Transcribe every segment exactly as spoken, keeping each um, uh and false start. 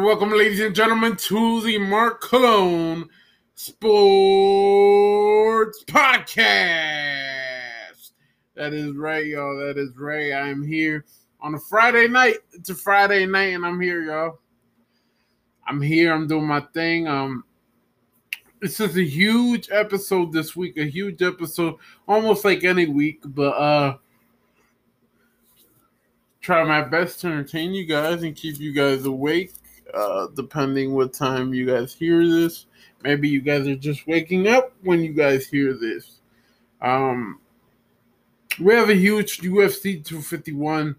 Welcome, ladies and gentlemen, to the Mark Colon Sports Podcast. That is right, y'all. That is right. I'm here on a Friday night. It's a Friday night, and I'm here, y'all. I'm here. I'm doing my thing. Um, this is a huge episode this week. A huge episode, almost like any week, but uh. Try my best to entertain you guys and keep you guys awake, uh, depending what time you guys hear this. Maybe you guys are just waking up when you guys hear this. Um, we have a huge U F C two fifty-one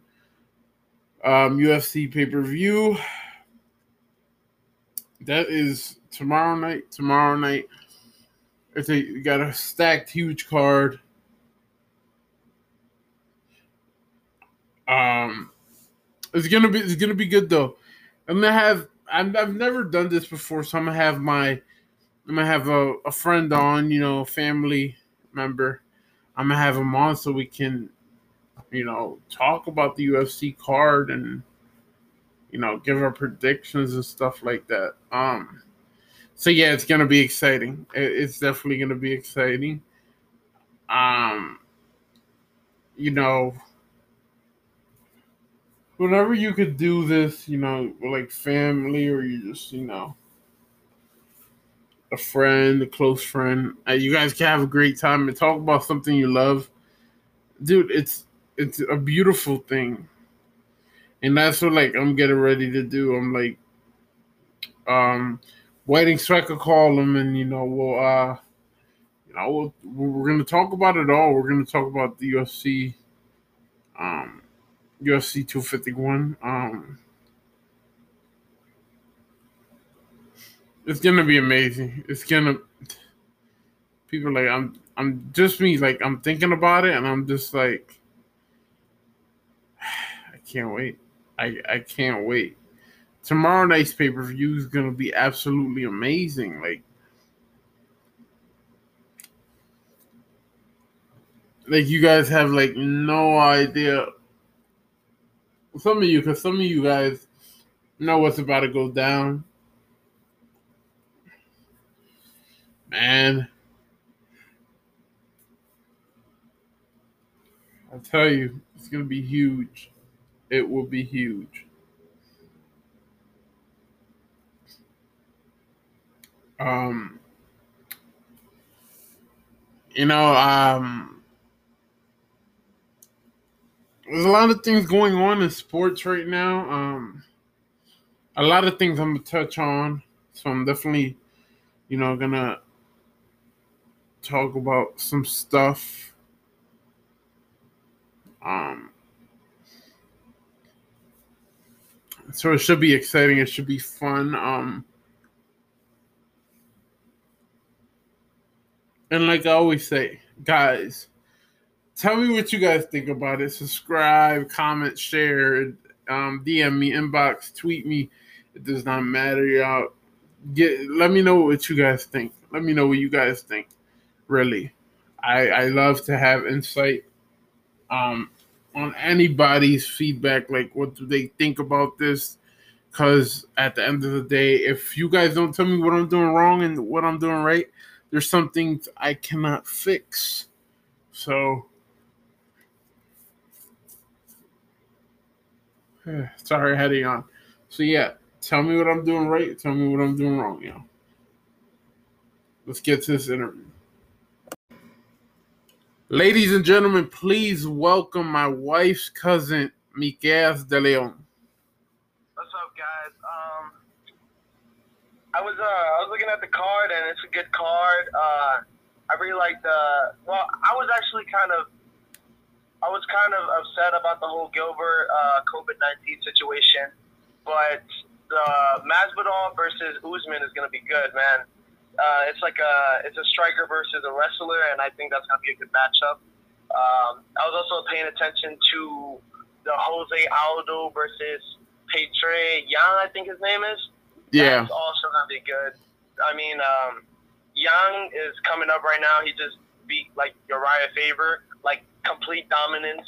um, U F C pay-per-view. That is tomorrow night. Tomorrow night, it's a, you got a stacked, huge card. Um, it's gonna be it's gonna be good though. I'm gonna have I'm, I've never done this before, so I'm gonna have my I'm gonna have a, a friend on, you know, family member. I'm gonna have him on so we can, you know, talk about the U F C card and, you know, give our predictions and stuff like that. Um, so yeah, it's gonna be exciting. It, it's definitely gonna be exciting. Um, you know. Whenever you could do this, you know, like family or you just, you know, a friend, a close friend, uh, you guys can have a great time and talk about something you love. Dude, it's it's a beautiful thing. And that's what, like, I'm getting ready to do. I'm, like, um, waiting so I could call them and, you know, we'll, uh, you know, we'll, we're going to talk about it all. We're going to talk about the U F C, um, U F C two fifty-one. Um, it's gonna be amazing. It's gonna. People like I'm. I'm just me. Like I'm thinking about it, and I'm just like, I can't wait. I I can't wait. Tomorrow night's pay per view is gonna be absolutely amazing. Like, like you guys have like no idea. Some of you, because some of you guys know what's about to go down. Man. I tell you, it's going to be huge. It will be huge. Um, you know, um... There's a lot of things going on in sports right now. Um, a lot of things I'm going to touch on. So I'm definitely, you know, going to talk about some stuff. Um, so it should be exciting. It should be fun. Um, and like I always say, guys, tell me what you guys think about it. Subscribe, comment, share, um, D M me, inbox, tweet me. It does not matter, y'all. Get, let me know what you guys think. Let me know what you guys think, really. I, I love to have insight um, on anybody's feedback, like what do they think about this, because at the end of the day, if you guys don't tell me what I'm doing wrong and what I'm doing right, there's some things I cannot fix. So... Sorry, I had it on. So, yeah, tell me what I'm doing right. Tell me what I'm doing wrong, y'all. Let's get to this interview. Ladies and gentlemen, please welcome my wife's cousin, Miquel De Leon. What's up, guys? Um, I was uh, I was looking at the card, and it's a good card. Uh, I really like the – well, I was actually kind of – I was kind of upset about the whole Gilbert uh, COVID nineteen situation, but the uh, Masvidal versus Usman is going to be good, man. Uh, it's like a it's a striker versus a wrestler, and I think that's going to be a good matchup. Um, I was also paying attention to the Jose Aldo versus Petr Yan, I think his name is. Yeah, that's also going to be good. I mean, um, Yan is coming up right now. He just beat like Uriah Faber, like. Complete dominance.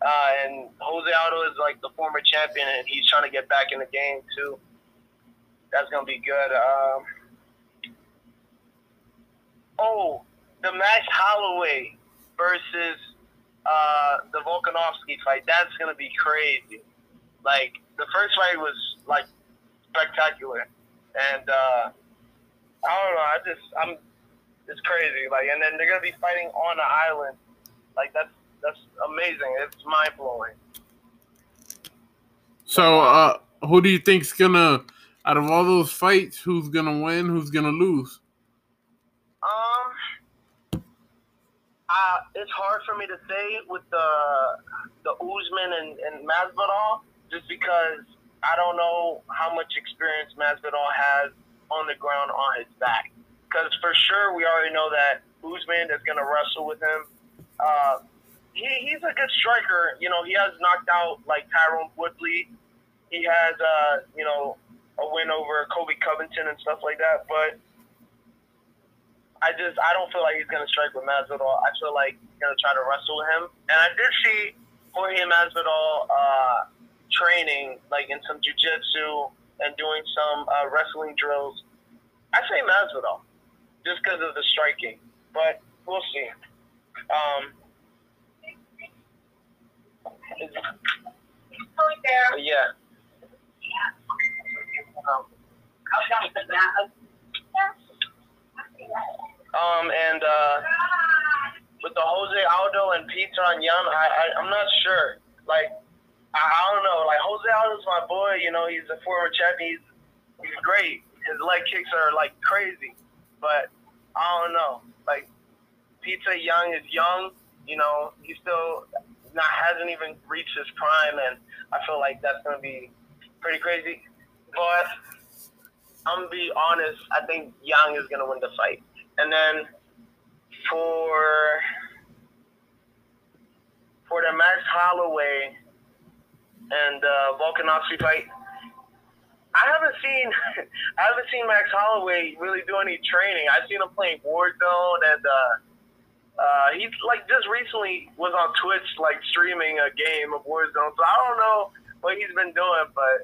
Uh, Uh, and Jose Aldo is like the former champion, and he's trying to get back in the game too. That's gonna be good. Um, oh, the Max Holloway versus uh, the Volkanovski fight. That's gonna be crazy. Like the first fight was like spectacular, and uh, I don't know. I just I'm. It's crazy. Like, and then they're gonna be fighting on an island. Like that's. That's amazing. It's mind-blowing. So, uh, who do you think's gonna, out of all those fights, who's gonna win, who's gonna lose? Um, I, it's hard for me to say with the the Usman and, and Masvidal, just because I don't know how much experience Masvidal has on the ground on his back. Because for sure, we already know that Usman is gonna wrestle with him. Uh, He, he's a good striker. You know, he has knocked out, like, Tyrone Woodley. He has, uh, you know, a win over Kobe Covington and stuff like that. But I just – I don't feel like he's going to strike with Masvidal. I feel like he's going to try to wrestle him. And I did see Jorge Masvidal uh, training, like, in some jiu-jitsu and doing some uh, wrestling drills. I say Masvidal just because of the striking. But we'll see. Um He's going there. Yeah. Um, and uh, with the Jose Aldo and Petr Yan, I, I, I'm not sure. Like, I, I don't know. Like, Jose Aldo's my boy. You know, he's a former champion. He's, he's great. His leg kicks are, like, crazy. But I don't know. Like, Petr Yan is young. You know, he's still... Not, hasn't even reached his prime, and I feel like that's going to be pretty crazy. But I'm going to be honest, I think Yang is going to win the fight. And then for for the Max Holloway and uh, Volkanovski fight, I haven't seen I haven't seen Max Holloway really do any training. I've seen him playing Warzone and. Uh, Uh, he, like, just recently was on Twitch, like, streaming a game of Warzone. So I don't know what he's been doing, but,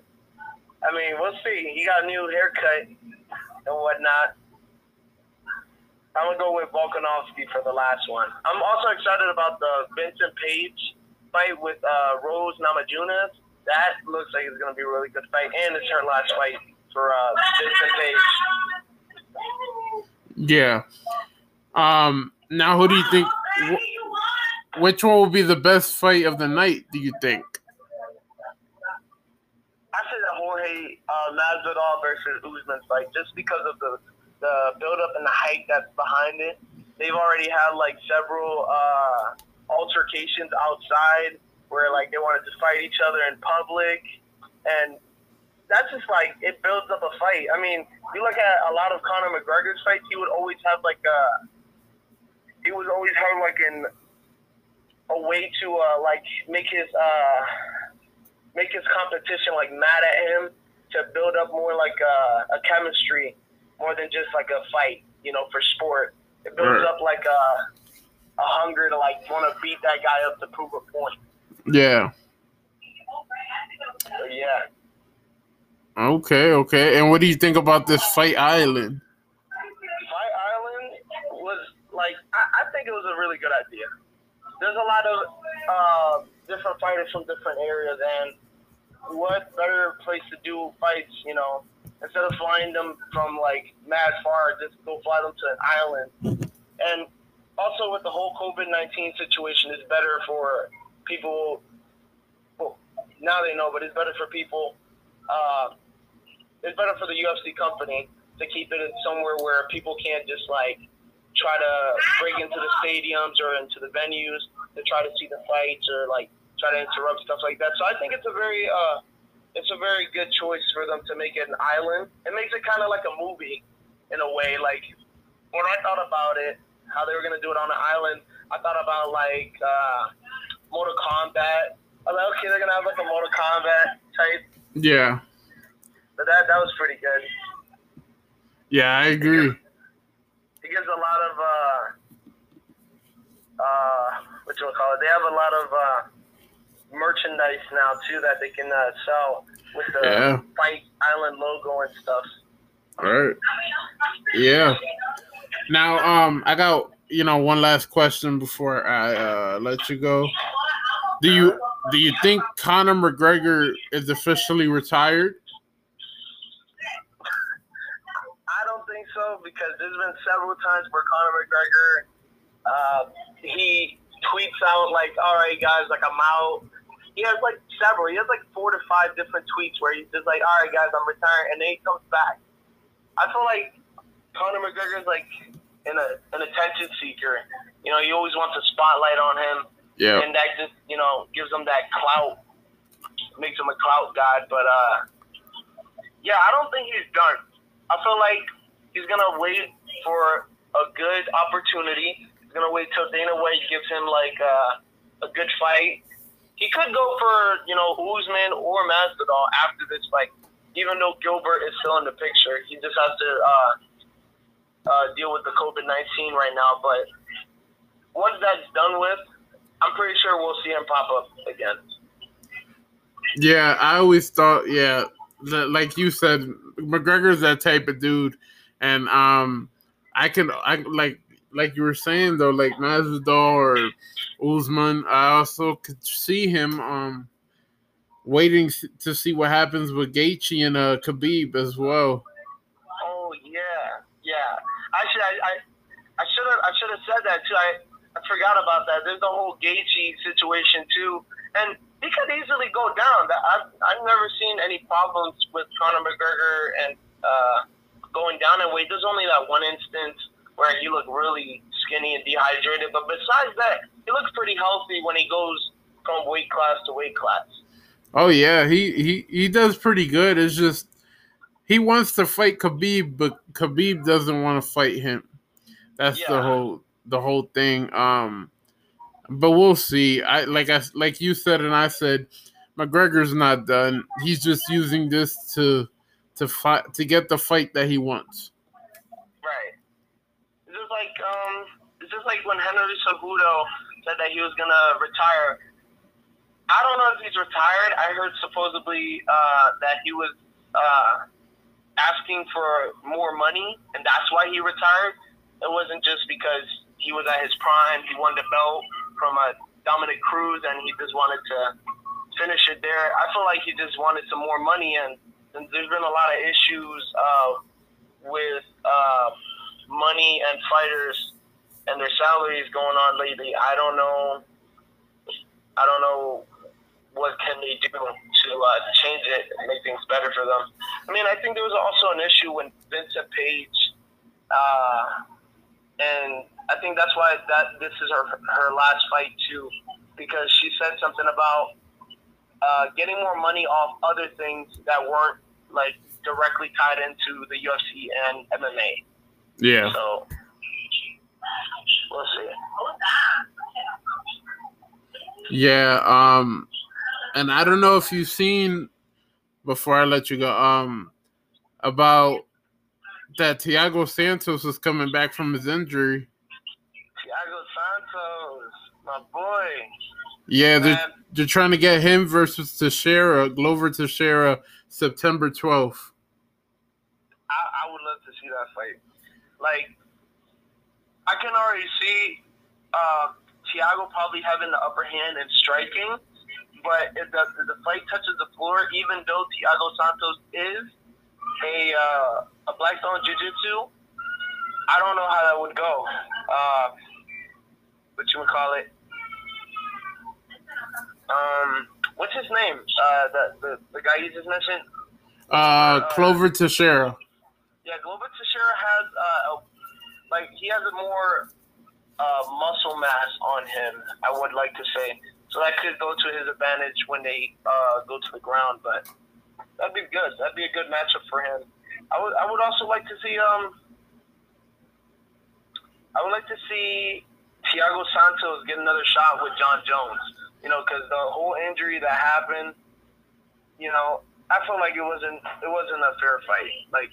I mean, we'll see. He got a new haircut and whatnot. I'm going to go with Volkanovski for the last one. I'm also excited about the Vincent Paige fight with uh, Rose Namajunas. That looks like it's going to be a really good fight, and it's her last fight for uh, Vincent Paige. Yeah. Um... Now, who do you think? Wh- which one will be the best fight of the night? Do you think? I say the Jorge uh, Masvidal versus Usman fight, just because of the the build up and the hype that's behind it. They've already had like several uh, altercations outside where like they wanted to fight each other in public, and that's just like it builds up a fight. I mean, you look at a lot of Conor McGregor's fights; he would always have like a He was always having like in a way to uh, like make his uh, make his competition like mad at him to build up more like a, a chemistry more than just like a fight, you know, for sport. It builds right. up like a a hunger to like want to beat that guy up to prove a point. Yeah. So, yeah. Okay, okay. And what do you think about this Fight Island? Like, I, I think it was a really good idea. There's a lot of uh, different fighters from different areas, and what better place to do fights, you know, instead of flying them from, like, mad far, just go fly them to an island. And also with the whole covid nineteen situation, it's better for people, well, now they know, but it's better for people, uh, it's better for the U F C company to keep it somewhere where people can't just, like, try to break into the stadiums or into the venues to try to see the fights or like try to interrupt stuff like that. So I think it's a very, uh, it's a very good choice for them to make it an island. It makes it kind of like a movie in a way. Like when I thought about it, how they were gonna do it on an island, I thought about like uh, Mortal Kombat. I'm like, okay, they're gonna have like a Mortal Kombat type. Yeah. But that that was pretty good. Yeah, I agree. It gives a lot of, uh, uh, what you want to call it? They have a lot of uh, merchandise now too that they can uh, sell with the yeah. Fight Island logo and stuff. All right. Yeah. Now, um, I got you know one last question before I uh, let you go. Do you do you think Conor McGregor is officially retired? I don't think so, because there's been several times where Conor McGregor uh, he tweets out like, "All right, guys, like I'm out." He has like several. He has like four to five different tweets where he's just like, "All right, guys, I'm retiring," and then he comes back. I feel like Conor McGregor's like in a an attention seeker. You know, he always wants a spotlight on him. Yeah. And that just, you know, gives him that clout, makes him a clout god. But, uh, yeah, I don't think he's done. I feel like he's going to wait for a good opportunity. He's going to wait till Dana White gives him, like, uh, a good fight. He could go for, you know, Usman or Masvidal after this fight, even though Gilbert is still in the picture. He just has to uh, uh, deal with the COVID nineteen right now. But once that's done with, I'm pretty sure we'll see him pop up again. Yeah, I always thought, yeah, the, like you said, McGregor's that type of dude, and um, I can, I like, like you were saying though, like Masvidal or Usman, I also could see him um waiting to see what happens with Gaethje and uh, Khabib as well. Oh yeah, yeah. Actually, I, I, I should have, I should have said that too. I. I forgot about that. There's the whole Gaethje situation too, and he could easily go down. I've I've never seen any problems with Conor McGregor and uh, going down in weight. There's only that one instance where he looked really skinny and dehydrated, but besides that, he looks pretty healthy when he goes from weight class to weight class. Oh yeah, he he, he does pretty good. It's just he wants to fight Khabib, but Khabib doesn't want to fight him. That's yeah. the whole. The whole thing, um, but we'll see. I like I like you said, and I said, McGregor's not done. He's just using this to to fight to get the fight that he wants. Right. It's just like um, it's just like when Henry Cejudo said that he was gonna retire. I don't know if he's retired. I heard supposedly uh, that he was uh, asking for more money, and that's why he retired. It wasn't just because he was at his prime. He won the belt from uh, Dominic Cruz, and he just wanted to finish it there. I feel like he just wanted some more money, and, and there's been a lot of issues uh, with uh, money and fighters and their salaries going on lately. I don't know. I don't know what can they do to uh, change it and make things better for them. I mean, I think there was also an issue when Vincent Page uh, and I think that's why that this is her her last fight too, because she said something about uh, getting more money off other things that weren't like directly tied into the U F C and M M A. Yeah. So we'll see. Yeah. Um. And I don't know if you've seen before I let you go. Um. About. That Thiago Santos is coming back from his injury. Thiago Santos, my boy. Yeah, they're, they're trying to get him versus Teixeira, Glover Teixeira, September twelfth. I, I would love to see that fight. Like, I can already see uh, Thiago probably having the upper hand and striking, but if the, if the fight touches the floor, even though Thiago Santos is a uh, a black belt in jiu-jitsu, I don't know how that would go. Uh, what you would call it? Um, what's his name? Uh, the, the the guy you just mentioned. Uh, uh Glover Teixeira. Yeah, Glover Teixeira has uh, a, like he has a more uh, muscle mass on him, I would like to say, so that could go to his advantage when they uh, go to the ground, but. That'd be good. That'd be a good matchup for him. I would. I would also like to see. Um. I would like to see Thiago Santos get another shot with Jon Jones. You know, because the whole injury that happened. You know, I felt like it wasn't. It wasn't a fair fight. Like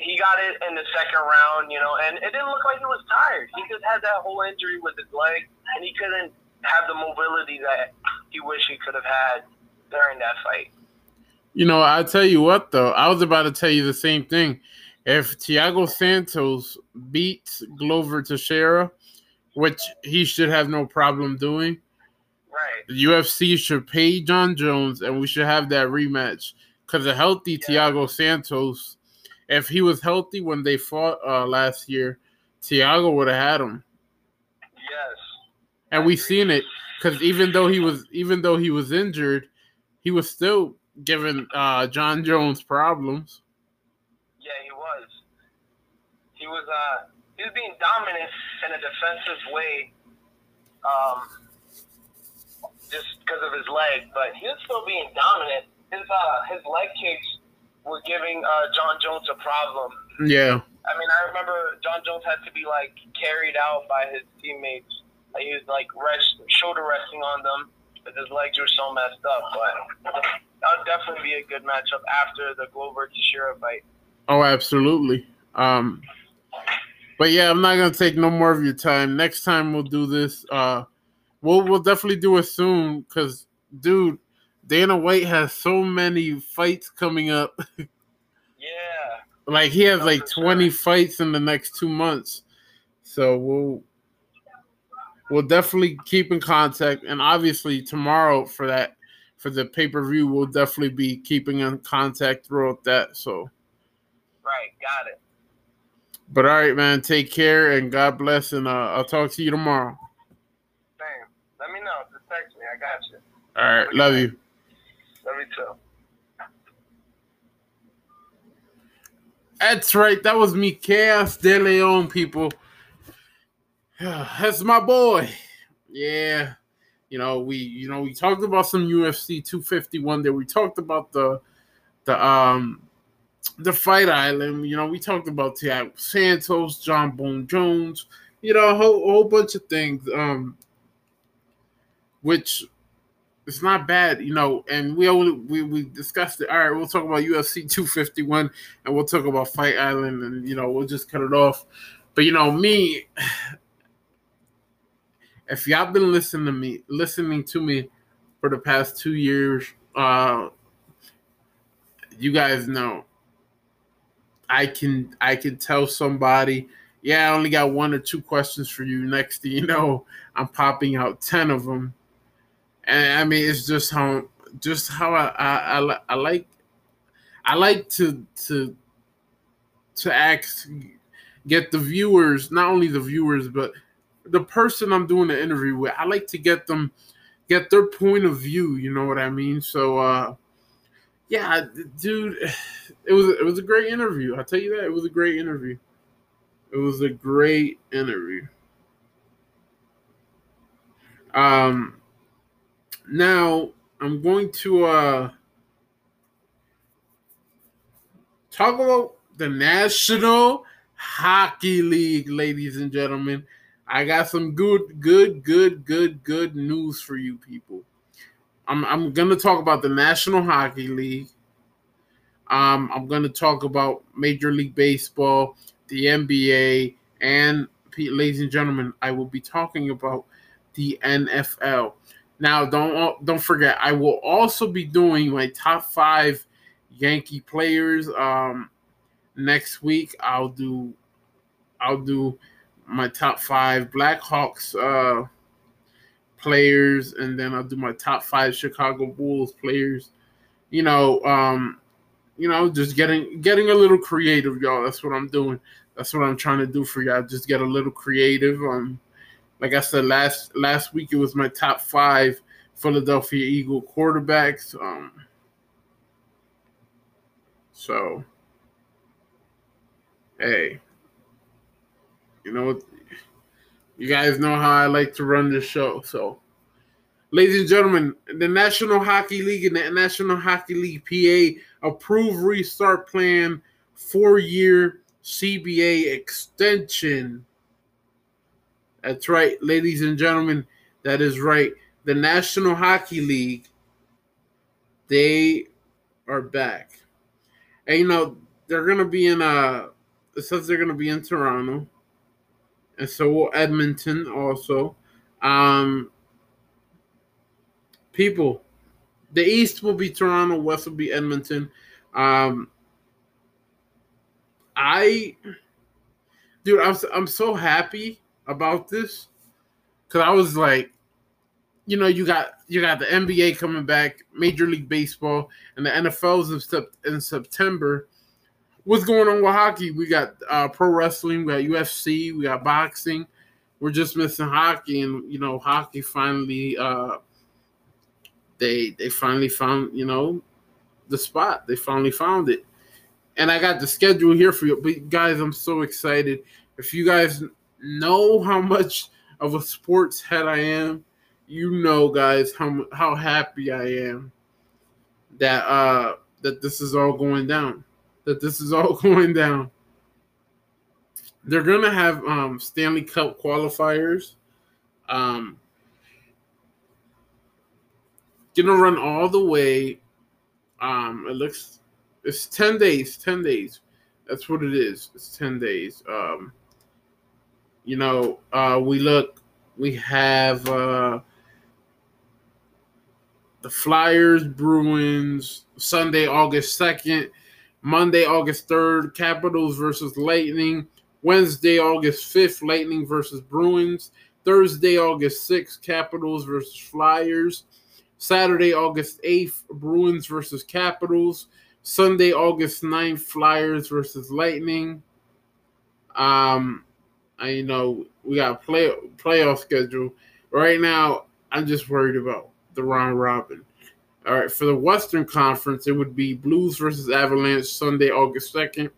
he got it in the second round. You know, and it didn't look like he was tired. He just had that whole injury with his leg, and he couldn't have the mobility that you wish you could have had during that fight? You know, I'll tell you what, though. I was about to tell you the same thing. If Thiago Santos beats Glover Teixeira, which he should have no problem doing, right, the U F C should pay Jon Jones, and we should have that rematch. Because a healthy yeah. Thiago Santos, if he was healthy when they fought uh, last year, Thiago would have had him. Yes. And we've seen it, because even though he was even though he was injured, he was still giving uh, Jon Jones problems. Yeah, he was. He was uh, he was being dominant in a defensive way, um, just because of his leg. But he was still being dominant. His uh, his leg kicks were giving uh, Jon Jones a problem. Yeah. I mean, I remember Jon Jones had to be, like, carried out by his teammates. Like, he was, like, rest, shoulder resting on them because his legs were so messed up. But that would definitely be a good matchup after the Glover Teixeira fight. Oh, absolutely. Um, but, yeah, I'm not going to take no more of your time. Next time we'll do this. Uh, we'll, we'll definitely do it soon because, dude, Dana White has so many fights coming up. Yeah. Like, he has, like, twenty fights in the next two months. So we'll we'll definitely keep in contact. And obviously, tomorrow for that, for the pay-per-view, we'll definitely be keeping in contact throughout that. So. Right. Got it. But, all right, man. Take care, and God bless, and uh, I'll talk to you tomorrow. Damn. Let me know. Just text me. I got you. All right. Love you. Love you, too. That's right. That was Micaeus De Leon, people. That's my boy. Yeah. You know, we you know we talked about some U F C two fifty-one there. We talked about the the um the Fight Island. You know, we talked about Thiago Santos, Jon Bone Jones, you know, a whole, a whole bunch of things. Um which it's not bad, you know, and we only, we we discussed it. All right, we'll talk about U F C two fifty-one, and we'll talk about Fight Island, and, you know, we'll just cut it off. But, you know, me, if y'all been listening to me, listening to me for the past two years, uh, you guys know I can I can tell somebody, yeah, I only got one or two questions for you. Next thing you know, I'm popping out ten of them. And I mean, it's just how, just how I, I, I, I like, I like to to to ask, get the viewers, not only the viewers, but the person I'm doing the interview with. I like to get them, get their point of view. You know what I mean? So, uh, yeah, dude, it was it was a great interview. I'll tell you that, it was a great interview. It was a great interview. Um. Now, I'm going to uh, talk about the National Hockey League, ladies and gentlemen. I got some good, good, good, good, good news for you people. I'm, I'm going to talk about the National Hockey League. Um, I'm going to talk about Major League Baseball, the N B A, and, ladies and gentlemen, I will be talking about the N F L. Now, don't don't forget, I will also be doing my top five Yankee players um, next week. I'll do I'll do my top five Blackhawks uh, players, and then I'll do my top five Chicago Bulls players. You know, um, you know, just getting getting a little creative, y'all. That's what I'm doing. That's what I'm trying to do for y'all. Just get a little creative. Um, Like I said, last last week it was my top five Philadelphia Eagle quarterbacks. Um, so, hey, you know, you guys know how I like to run this show. So, ladies and gentlemen, the National Hockey League and the National Hockey League P A approved restart plan, four-year C B A extension. That's right, ladies and gentlemen. That is right. The National Hockey League, they are back. And, you know, they're going to be in, uh, it says they're going to be in Toronto. And so will Edmonton also. Um, people, the East will be Toronto, West will be Edmonton. Um, I, dude, I'm I'm so happy about this because I was like, you know, you got you got the N B A coming back, Major League Baseball, and the N F L's in September. What's going on with hockey? We got uh, pro wrestling, we got U F C, we got boxing. We're just missing hockey, and you know, hockey finally uh, they they finally found, you know, the spot. They finally found it. And I got the schedule here for you. But guys, I'm so excited. If you guys know how much of a sports head I am, you know, guys, how how happy I am that uh, that this is all going down. That this is all going down. They're going to have um, Stanley Cup qualifiers. Um, going to run all the way. Um, it looks, it's ten days, ten days. That's what it is. It's ten days. Um, you know, uh, we look, we have uh, the Flyers, Bruins, Sunday, August second, Monday, August third, Capitals versus Lightning, Wednesday, August fifth, Lightning versus Bruins, Thursday, August sixth, Capitals versus Flyers, Saturday, August eighth, Bruins versus Capitals, Sunday, August ninth, Flyers versus Lightning. Um, I, you know, we got a play, playoff schedule. Right now, I'm just worried about the round robin. All right, for the Western Conference, it would be Blues versus Avalanche, Sunday, August second.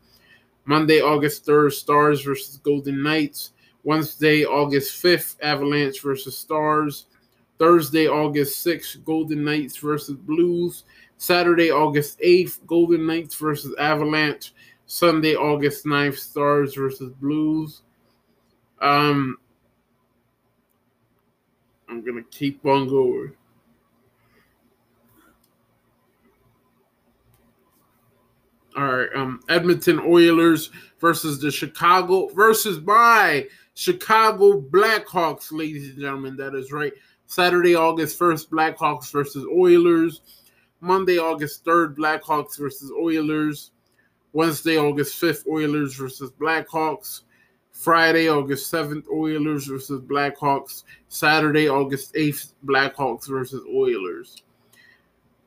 Monday, August third, Stars versus Golden Knights. Wednesday, August fifth, Avalanche versus Stars. Thursday, August sixth, Golden Knights versus Blues. Saturday, August eighth, Golden Knights versus Avalanche. Sunday, August ninth, Stars versus Blues. Um, I'm going to keep on going. All right, um, Edmonton Oilers versus the Chicago, versus by Chicago Blackhawks, ladies and gentlemen. That is right. Saturday, August first, Blackhawks versus Oilers. Monday, August third, Blackhawks versus Oilers. Wednesday, August fifth, Oilers versus Blackhawks. Friday, August seventh, Oilers versus Blackhawks. Saturday, August eighth, Blackhawks versus Oilers.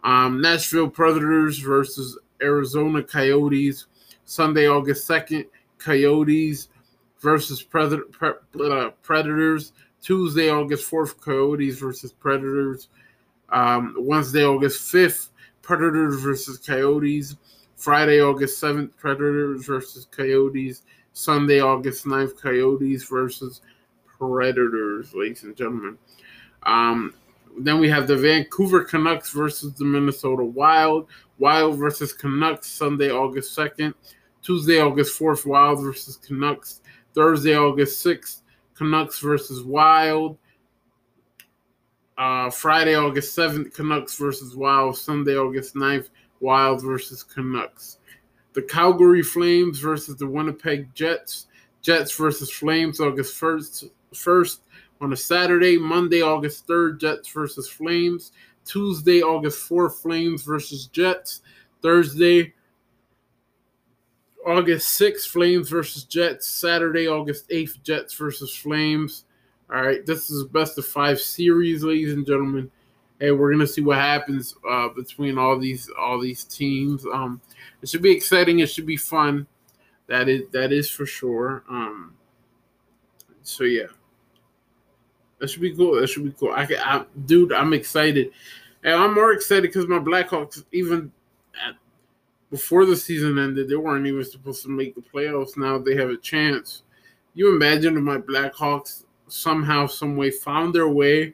Um, Nashville Predators versus Arizona Coyotes. Sunday, August second, Coyotes versus Predator, pre- uh, Predators. Tuesday, August fourth, Coyotes versus Predators. Um, Wednesday, August fifth, Predators versus Coyotes. Friday, August seventh, Predators versus Coyotes. Sunday, August ninth, Coyotes versus Predators, ladies and gentlemen. Um, then we have the Vancouver Canucks versus the Minnesota Wild. Wild versus Canucks, Sunday, August second. Tuesday, August fourth, Wild versus Canucks. Thursday, August sixth. Canucks versus Wild. Uh, Friday, August seventh, Canucks versus Wild. Sunday, August ninth, Wild versus Canucks. The Calgary Flames versus the Winnipeg Jets. Jets versus Flames, August first, first on a Saturday. Monday, August third, Jets versus Flames. Tuesday, August fourth, Flames versus Jets. Thursday, August sixth, Flames versus Jets. Saturday, August eighth, Jets versus Flames. All right, this is best of five series, ladies and gentlemen. Hey, we're gonna see what happens uh, between all these all these teams. Um, it should be exciting. It should be fun. That is that is for sure. Um, so yeah, that should be cool. That should be cool. I, can, I dude, I'm excited, and I'm more excited because my Blackhawks even. At, Before the season ended, they weren't even supposed to make the playoffs. Now they have a chance. You imagine if my Blackhawks somehow, some way, found their way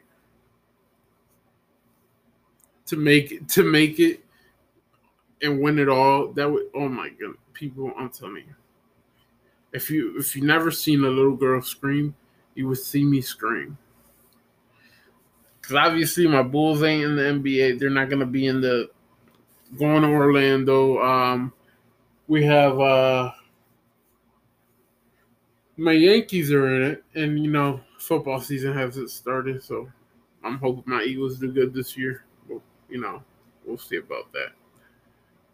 to make to make it and win it all. That would, oh my god, people! I'm telling you, if you if you never seen a little girl scream, you would see me scream. Because obviously, my Bulls ain't in the N B A. They're not gonna be in the. Going to Orlando. Um, we have uh, my Yankees are in it, and you know football season hasn't started, so I'm hoping my Eagles do good this year. you know, we'll see about that.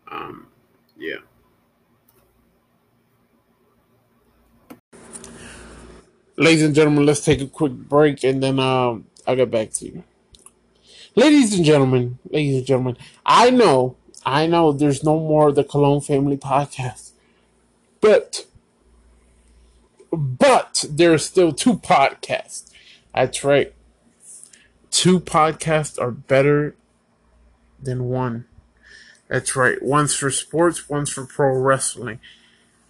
Um, yeah. Ladies and gentlemen, let's take a quick break, and then um, I'll get back to you. Ladies and gentlemen, ladies and gentlemen, I know, I know there's no more of the Cologne Family Podcast, but, but there are still two podcasts. That's right. Two podcasts are better than one. That's right. One's for sports, one's for pro wrestling.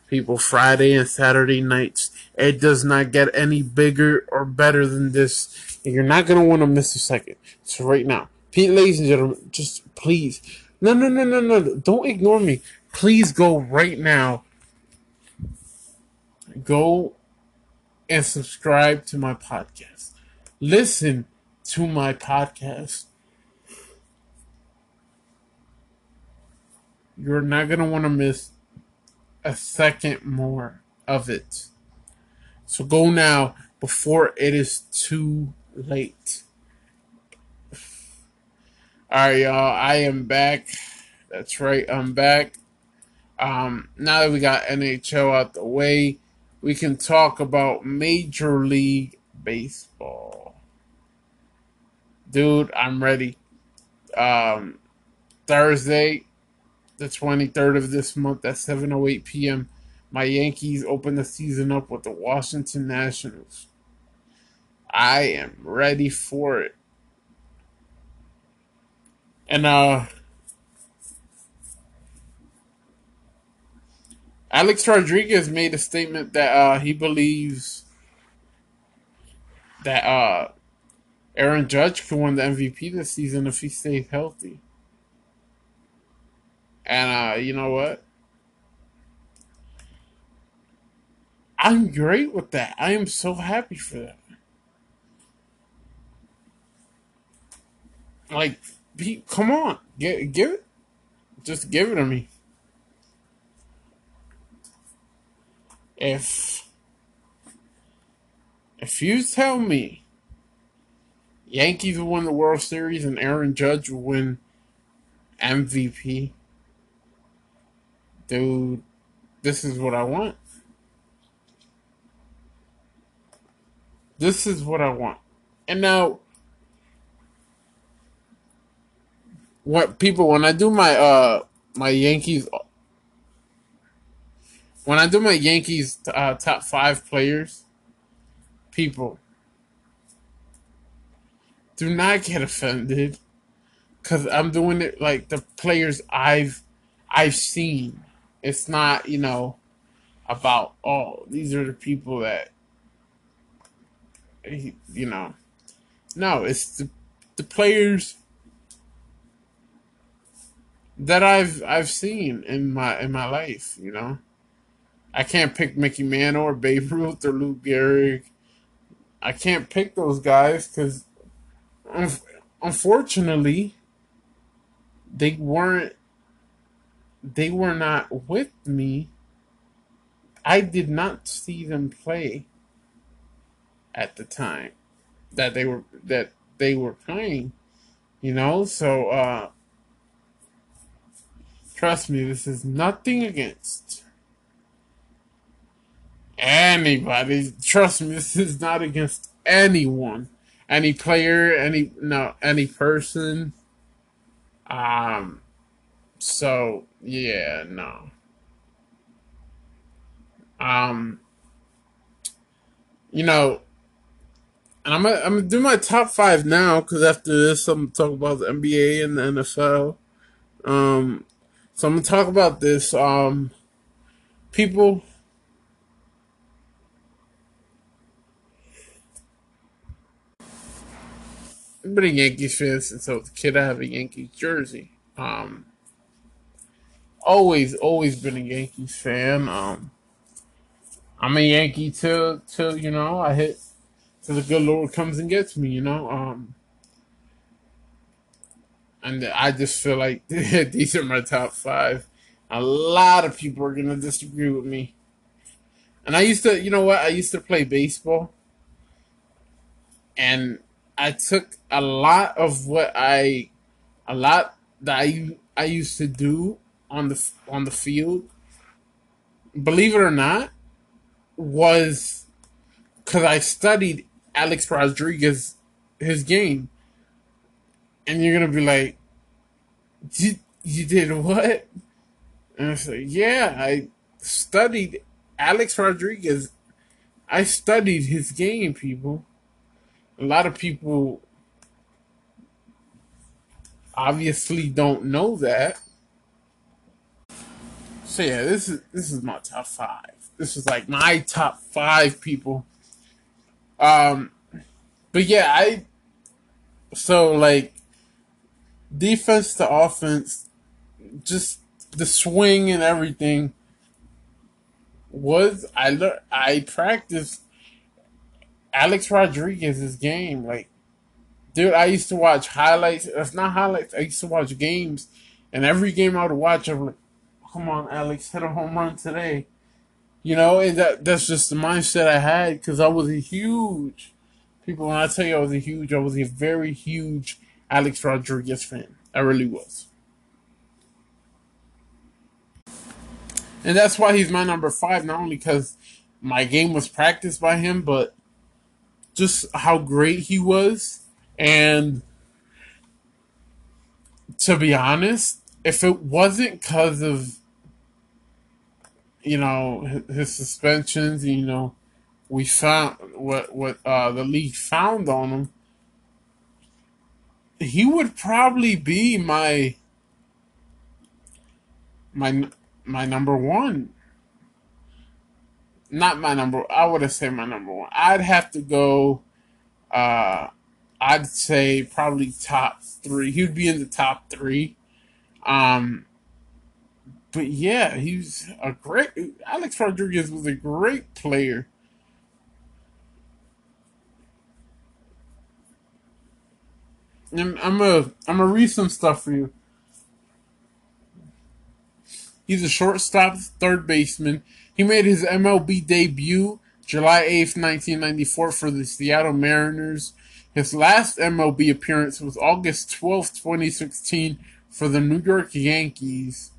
People, Friday and Saturday nights. It does not get any bigger or better than this. And you're not going to want to miss a second. So right now, Pete, ladies and gentlemen, just please. No, no, no, no, no. Don't ignore me. Please go right now. Go and subscribe to my podcast. Listen to my podcast. You're not going to want to miss a second more of it. So go now before it is too late. All right, y'all. I am back. That's right. I'm back. Um, now that we got N H L out the way, we can talk about Major League Baseball. Dude, I'm ready. Um, Thursday, the twenty-third of this month at seven oh eight p.m., my Yankees open the season up with the Washington Nationals. I am ready for it. And uh, Alex Rodriguez made a statement that uh, he believes that uh, Aaron Judge can win the M V P this season if he stays healthy. And, uh, you know what? I'm great with that. I am so happy for that. Like, come on. Give, give it. Just give it to me. If, if you tell me Yankees will win the World Series and Aaron Judge will win M V P... dude, this is what I want. This is what I want. And now, what people, when I do my uh my Yankees, when I do my Yankees uh, top five players, people, do not get offended, because I'm doing it like the players I've I've seen. It's not, you know, about, oh, these are the people that, you know. No, it's the, the players that I've I've seen in my in my life, you know. I can't pick Mickey Mantle or Babe Ruth or Lou Gehrig. I can't pick those guys because, un- unfortunately, they weren't They were not with me. I did not see them play at the time that they were that they were playing, you know. So uh, trust me, this is nothing against anybody. Trust me, this is not against anyone, any player, any no, any person. Um. So, yeah, no. Um, you know, and I'm gonna, I'm gonna do my top five now, because after this, I'm gonna talk about the N B A and the N F L. Um, so I'm gonna talk about this. Um, people, I've been a Yankees fan since I was a kid. I have a Yankees jersey. Um. Always, always been a Yankees fan. Um, I'm a Yankee till, till you know, I hit, till the good Lord comes and gets me, you know. Um, and I just feel like these are my top five. A lot of people are going to disagree with me. And I used to, you know what, I used to play baseball. And I took a lot of what I a lot that I I used to do on the on the field, believe it or not, was because I studied Alex Rodriguez, his game. And you're going to be like, you, you did what? And I said, yeah, I studied Alex Rodriguez. I studied his game, people. A lot of people obviously don't know that. So yeah, this is this is my top five. This is like my top five, people. Um, but yeah, I so like defense to offense, just the swing and everything. Was I learned? I practiced Alex Rodriguez's game. Like, dude, I used to watch highlights. That's not highlights. I used to watch games, and every game I would watch, I'm like, "Come on, Alex, hit a home run today." You know, and that that's just the mindset I had because I was a huge people. When I tell you I was a huge, I was a very huge Alex Rodriguez fan. I really was, and that's why he's my number five. Not only because my game was practiced by him, but just how great he was. And to be honest, if it wasn't because of, you know, his suspensions, you know, we found what what uh, the league found on him, he would probably be my my my number one. Not my number. I would have said my number one. I'd have to go. Uh, I'd say probably top three. He would be in the top three. Um. But yeah, he's a great... Alex Rodriguez was a great player. And I'm a, I'm a read some stuff for you. He's a shortstop, third baseman. He made his M L B debut July eighth, nineteen ninety-four for the Seattle Mariners. His last M L B appearance was August twelfth, twenty sixteen for the New York Yankees.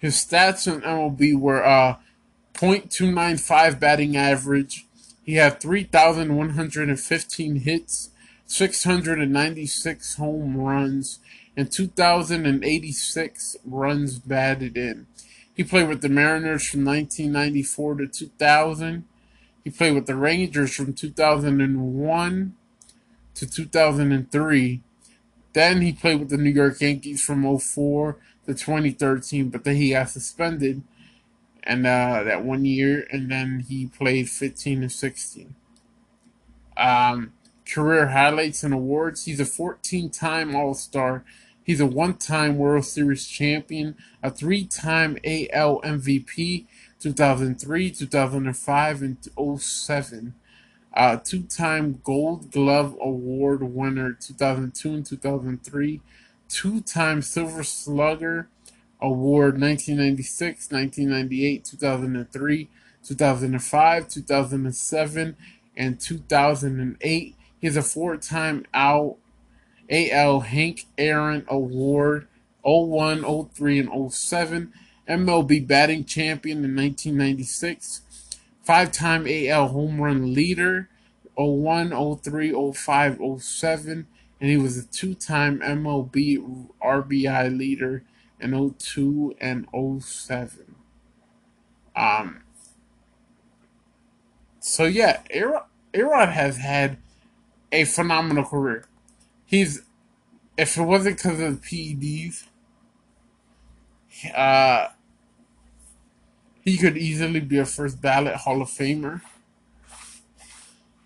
His stats in M L B were uh, point two nine five batting average. He had three thousand one hundred fifteen hits, six hundred ninety-six home runs, and two thousand eighty-six runs batted in. He played with the Mariners from nineteen ninety-four to two thousand. He played with the Rangers from two thousand one to two thousand three. Then he played with the New York Yankees from oh four to twenty thirteen, but then he got suspended and uh, that one year, and then he played fifteen and sixteen. Um, career highlights and awards. He's a fourteen-time All-Star. He's a one-time World Series champion, a three-time A L M V P, two thousand three, two thousand five, and oh seven. Uh, two-time Gold Glove Award winner, two thousand two and two thousand three. Two-time Silver Slugger Award, nineteen ninety-six, nineteen ninety-eight, two thousand three, two thousand five, two thousand seven, and two thousand eight. He's a four-time A L Hank Aaron Award, oh one, oh three, and oh seven. M L B batting champion in nineteen ninety-six. Five-time A L home run leader, oh one, oh three, oh five, oh seven. And he was a two-time M L B R B I leader in oh two and oh seven. Um, so, yeah, A-Rod has had a phenomenal career. He's, if it wasn't because of the P E Ds, uh, he could easily be a first ballot Hall of Famer.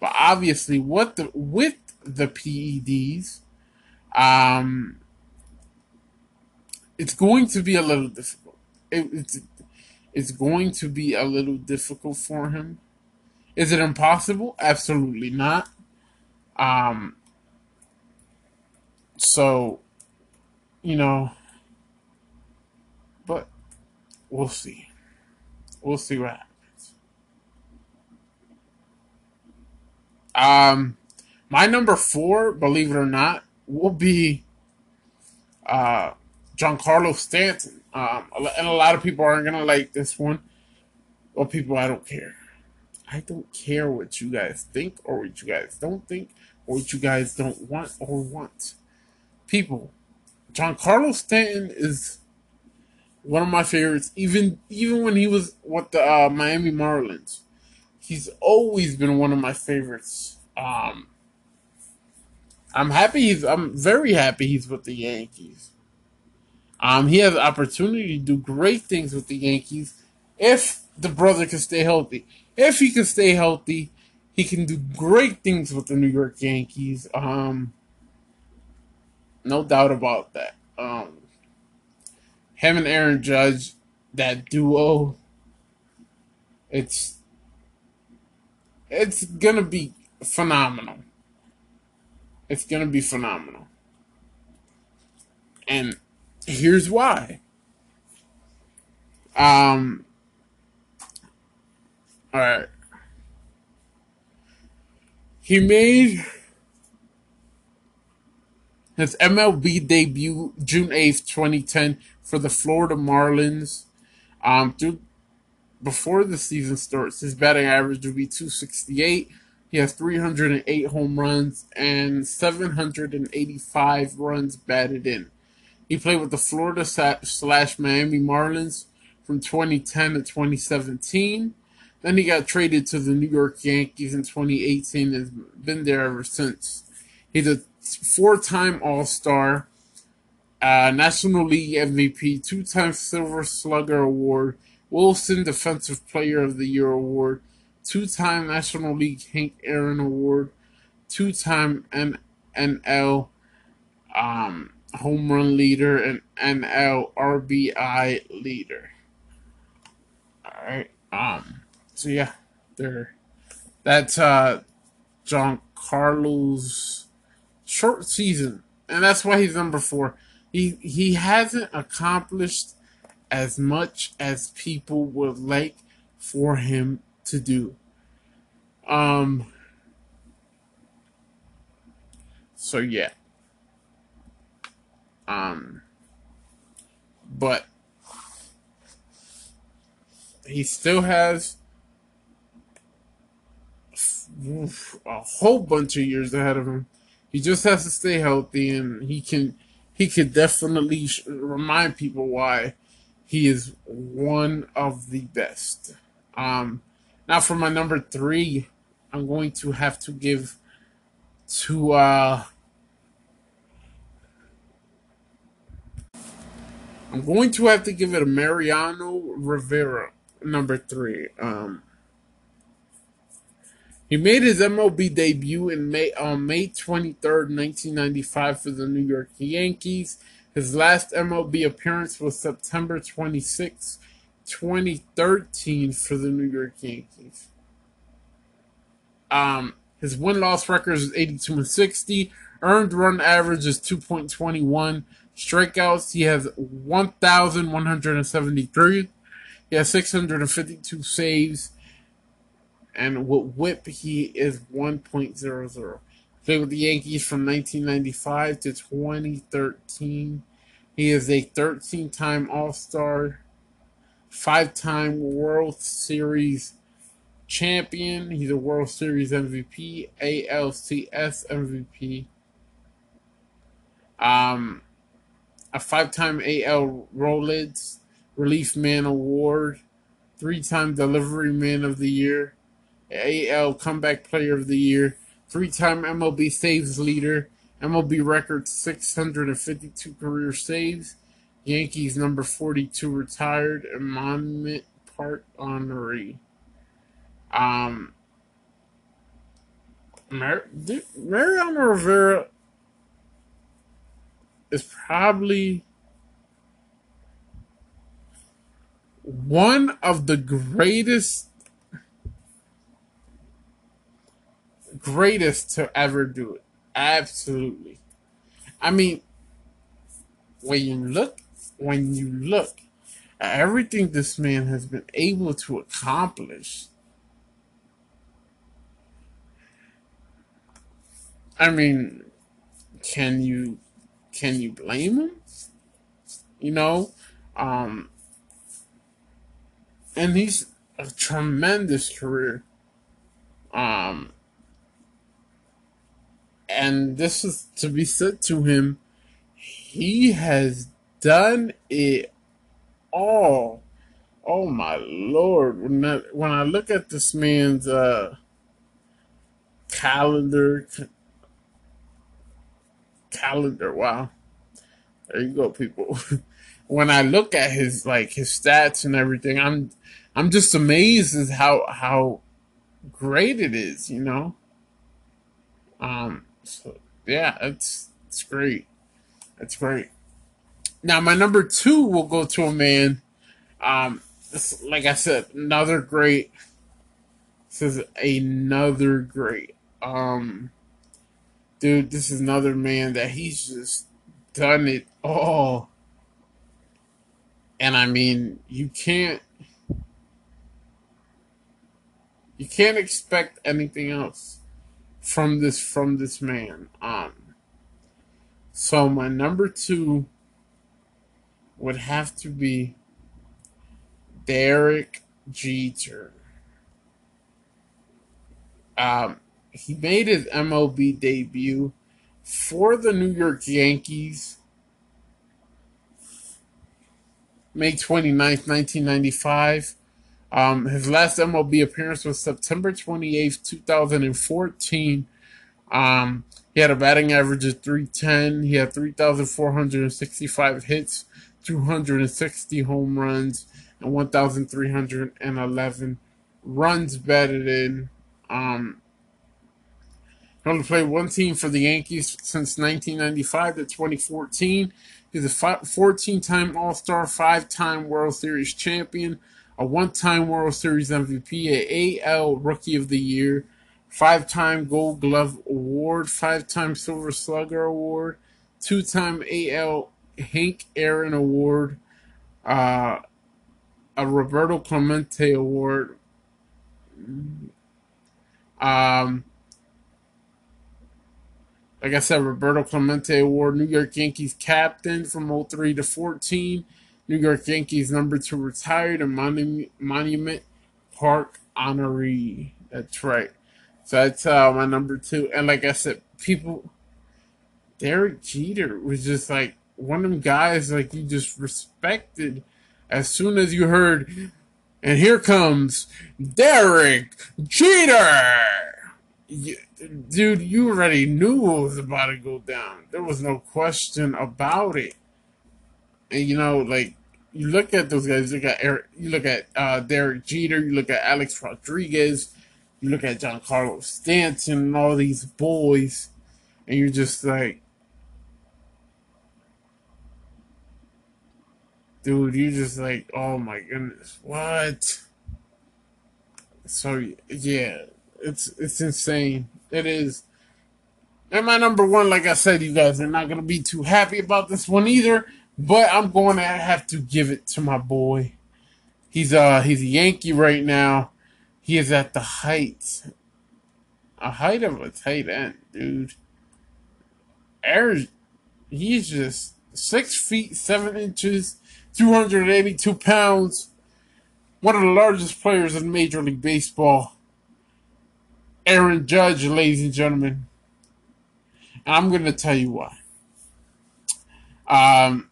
But obviously, what the with the P E Ds, um, it's going to be a little difficult. It, it's, it's going to be a little difficult for him. Is it impossible? Absolutely not. Um, so, you know, but we'll see. We'll see what happens. Um, my number four, believe it or not, will be uh, Giancarlo Stanton. Um, and a lot of people aren't going to like this one. Well, people, I don't care. I don't care what you guys think or what you guys don't think or what you guys don't want or want. People, Giancarlo Stanton is one of my favorites, even even when he was with the uh, Miami Marlins. He's always been one of my favorites. Um, I'm happy he's, I'm very happy he's with the Yankees. Um, he has the opportunity to do great things with the Yankees if the brother can stay healthy. If he can stay healthy, he can do great things with the New York Yankees. Um, no doubt about that. Um, him and Aaron Judge, that duo, it's it's gonna be phenomenal. It's gonna be phenomenal, and here's why. Um. All right. He made his M L B debut June eighth, twenty ten for the Florida Marlins. Um, through, before the season starts, his batting average will be two sixty-eight. He has three hundred eight home runs and seven hundred eighty-five runs batted in. He played with the Florida slash Miami Marlins from twenty ten to twenty seventeen. Then he got traded to the New York Yankees in twenty eighteen and has been there ever since. He's a four-time All-Star, uh, National League M V P, two-time Silver Slugger Award, Wilson Defensive Player of the Year Award, two-time National League Hank Aaron Award, two-time N L um, Home Run Leader, and N L R B I Leader. All right. Um... So yeah, there. That's uh, Giancarlo's short season, and that's why he's number four. He he hasn't accomplished as much as people would like for him to do. Um. So yeah. Um. But he still has a whole bunch of years ahead of him. He just has to stay healthy, and he can he could definitely sh remind people why he is one of the best. Um, now for my number three, I'm going to have to give to uh, I'm going to have to give it a Mariano Rivera, number three. Um, He made his M L B debut in May on May twenty-third, nineteen ninety-five for the New York Yankees. His last M L B appearance was September twenty-sixth, twenty thirteen for the New York Yankees. Um, his win-loss record is eighty-two and sixty. Earned run average is two point two one. Strikeouts, he has one thousand one hundred seventy-three. He has six hundred fifty-two saves. And with whip, he is one point zero zero. Played with the Yankees from nineteen ninety-five to twenty thirteen. He is a thirteen-time All-Star, five-time World Series champion. He's a World Series M V P, A L C S M V P, um, a five-time A L Rollins Relief Man Award, three-time Delivery Man of the Year, A L Comeback Player of the Year, three-time M L B Saves Leader, M L B record six hundred fifty-two career saves, Yankees number forty-two retired, and Monument Park honoree. Um, Mar Mariano Rivera is probably one of the greatest Greatest to ever do it. Absolutely. I mean, when you look, when you look at everything this man has been able to accomplish, I mean, can you can you blame him? you know? Um, and he's a tremendous career. Um, and this is to be said to him. He has done it all. Oh, my Lord. When I, when I look at this man's uh, calendar, calendar, wow. There you go, people. When I look at his, like, his stats and everything, I'm I'm just amazed at how, how great it is, you know? Um, so, yeah, it's, it's great. It's great. Now, my number two will go to a man. Um, this, like I said, another great. This is another great. Um, dude, this is another man that he's just done it all. And I mean, you can't. You can't expect anything else from this from this man. Um. So my number two would have to be Derek Jeter. Um, he made his M L B debut for the New York Yankees May twenty-ninth, nineteen ninety-five. Um, his last M L B appearance was September twenty-eighth, two thousand fourteen. Um, he had a batting average of three ten. He had three thousand four hundred sixty-five hits, two hundred sixty home runs, and one thousand three hundred eleven runs batted in. Um, he only played one team for the Yankees since nineteen ninety-five to twenty fourteen. He's a fourteen-time All-Star, five-time World Series champion, a one-time World Series M V P, an A L Rookie of the Year, five-time Gold Glove Award, five-time Silver Slugger Award, two-time A L Hank Aaron Award, uh, a Roberto Clemente Award, um, like I said, Roberto Clemente Award, New York Yankees captain from oh three to fourteen, New York Yankees number two retired, and Monu- Monument Park honoree. That's right. So that's uh, my number two. And like I said, people, Derek Jeter was just like one of them guys like you just respected. As soon as you heard, and here comes Derek Jeter. You, dude, you already knew what was about to go down. There was no question about it. And, you know, like, you look at those guys. You look at, Eric, you look at uh, Derek Jeter. You look at Alex Rodriguez. You look at Giancarlo Stanton and all these boys. And you're just like, dude, you just like, oh my goodness, what? So yeah, it's it's insane. It is. And my number one, like I said, you guys are not gonna be too happy about this one either. But I'm going to have to give it to my boy. He's uh he's a Yankee right now. He is at the height, a height of a tight end, dude. Aaron, he's just six feet seven inches. two hundred eighty-two pounds, one of the largest players in Major League Baseball, Aaron Judge, ladies and gentlemen. And I'm going to tell you why. Um,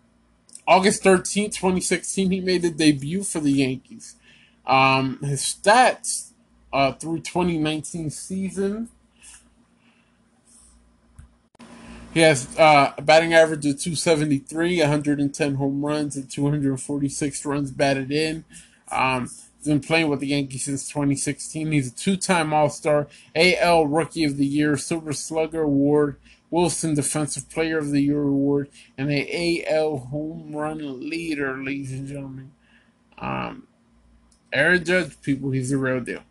August thirteenth, twenty sixteen, he made a debut for the Yankees. Um, his stats uh, through twenty nineteen season. He has uh, a batting average of two seventy-three, one hundred ten home runs, and two hundred forty-six runs batted in. Um, he's been playing with the Yankees since twenty sixteen. He's a two-time All-Star, A L Rookie of the Year, Silver Slugger Award, Wilson Defensive Player of the Year Award, and an A L Home Run Leader, ladies and gentlemen. Um, Aaron Judge, people, he's the real deal.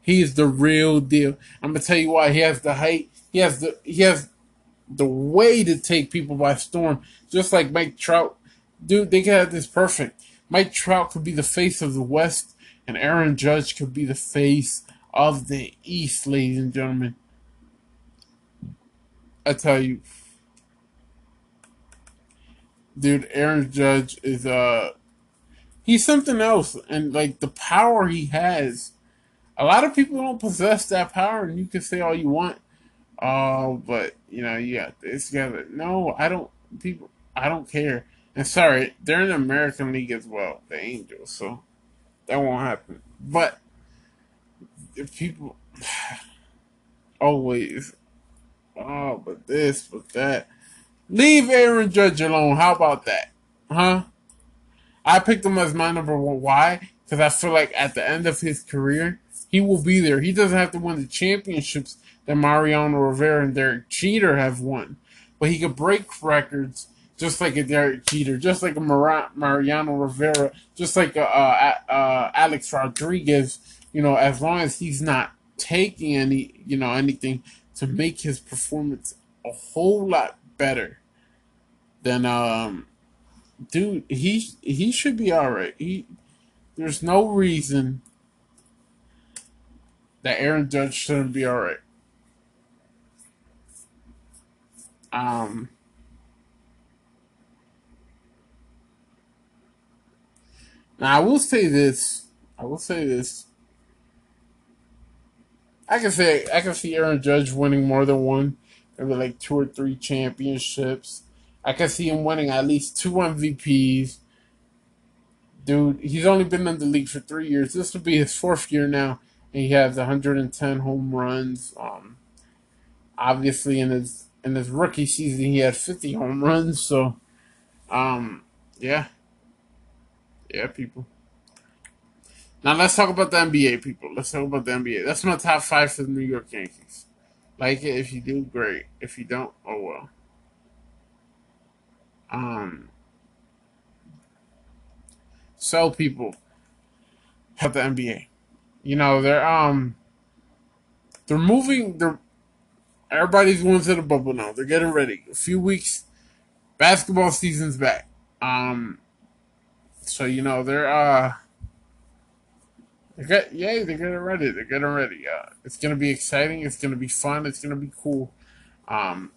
He is the real deal. I'm going to tell you why. He has the height. He has the... He has the way to take people by storm, just like Mike Trout. Dude, they got this perfect. Mike Trout could be the face of the West, and Aaron Judge could be the face of the East, ladies and gentlemen. I tell you, Dude, Aaron Judge is, uh, he's something else. And, like, the power he has, a lot of people don't possess that power, and you can say all you want. Uh, but, you know, yeah, it's gotta, no, I don't, people, I don't care. And sorry, they're in the American League as well, the Angels, so that won't happen. But, if people, always, oh, but this, but that. Leave Aaron Judge alone. How about that? Huh? I picked him as my number one. Why? Because I feel like at the end of his career, he will be there. He doesn't have to win the championships that Mariano Rivera and Derek Jeter have won. But he could break records just like a Derek Jeter, just like a Mar- Mariano Rivera, just like a, uh, uh, Alex Rodriguez. You know, as long as he's not taking any, you know, anything to make his performance a whole lot better than um dude he he should be all right. He there's no reason that Aaron Judge shouldn't be all right. Um now I will say this I will say this I can say I can see Aaron Judge winning more than one. Maybe like two or three championships. I can see him winning at least two M V Ps. Dude, he's only been in the league for three years. This will be his fourth year now, and he has one hundred ten home runs. Um, obviously, in his in his rookie season, he had fifty home runs. So, um, yeah, yeah, people. Now let's talk about the N B A, people. Let's talk about the N B A. That's my top five for the New York Yankees. Like it if you do, great. If you don't, oh well. Um. So people, at the N B A, you know they're um. They're moving. They're everybody's going to the bubble now. They're getting ready. A few weeks, basketball season's back. Um. So you know they're uh. They got, yay, they're getting ready. They're getting ready. Uh, it's going to be exciting. It's going to be fun. It's going to be cool. Um,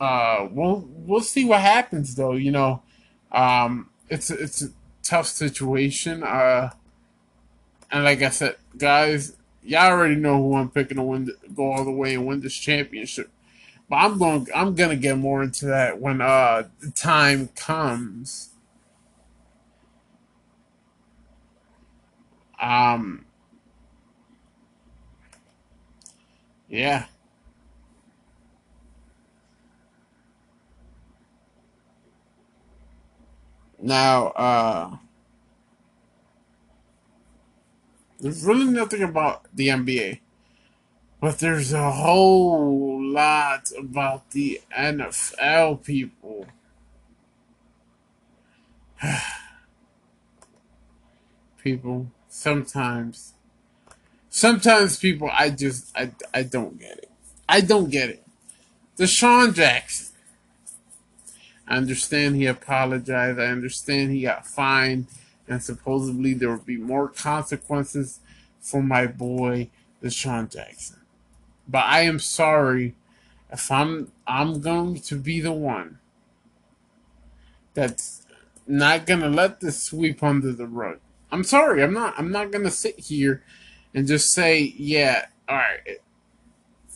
uh, we'll we'll see what happens, though. You know, um, it's, it's a tough situation. Uh, and like I said, guys, y'all already know who I'm picking to win, go all the way and win this championship. But I'm going, I'm going to get more into that when uh, the time comes. Um, yeah. Now, uh, there's really nothing about the N B A, but there's a whole lot about the N F L, people. people. Sometimes, sometimes people, I just, I, I don't get it. I don't get it. DeSean Jackson. I understand he apologized. I understand he got fined. And supposedly there would be more consequences for my boy, DeSean Jackson. But I am sorry if I'm, I'm going to be the one that's not going to let this sweep under the rug. I'm sorry, I'm not I'm not gonna sit here and just say, yeah, alright, it,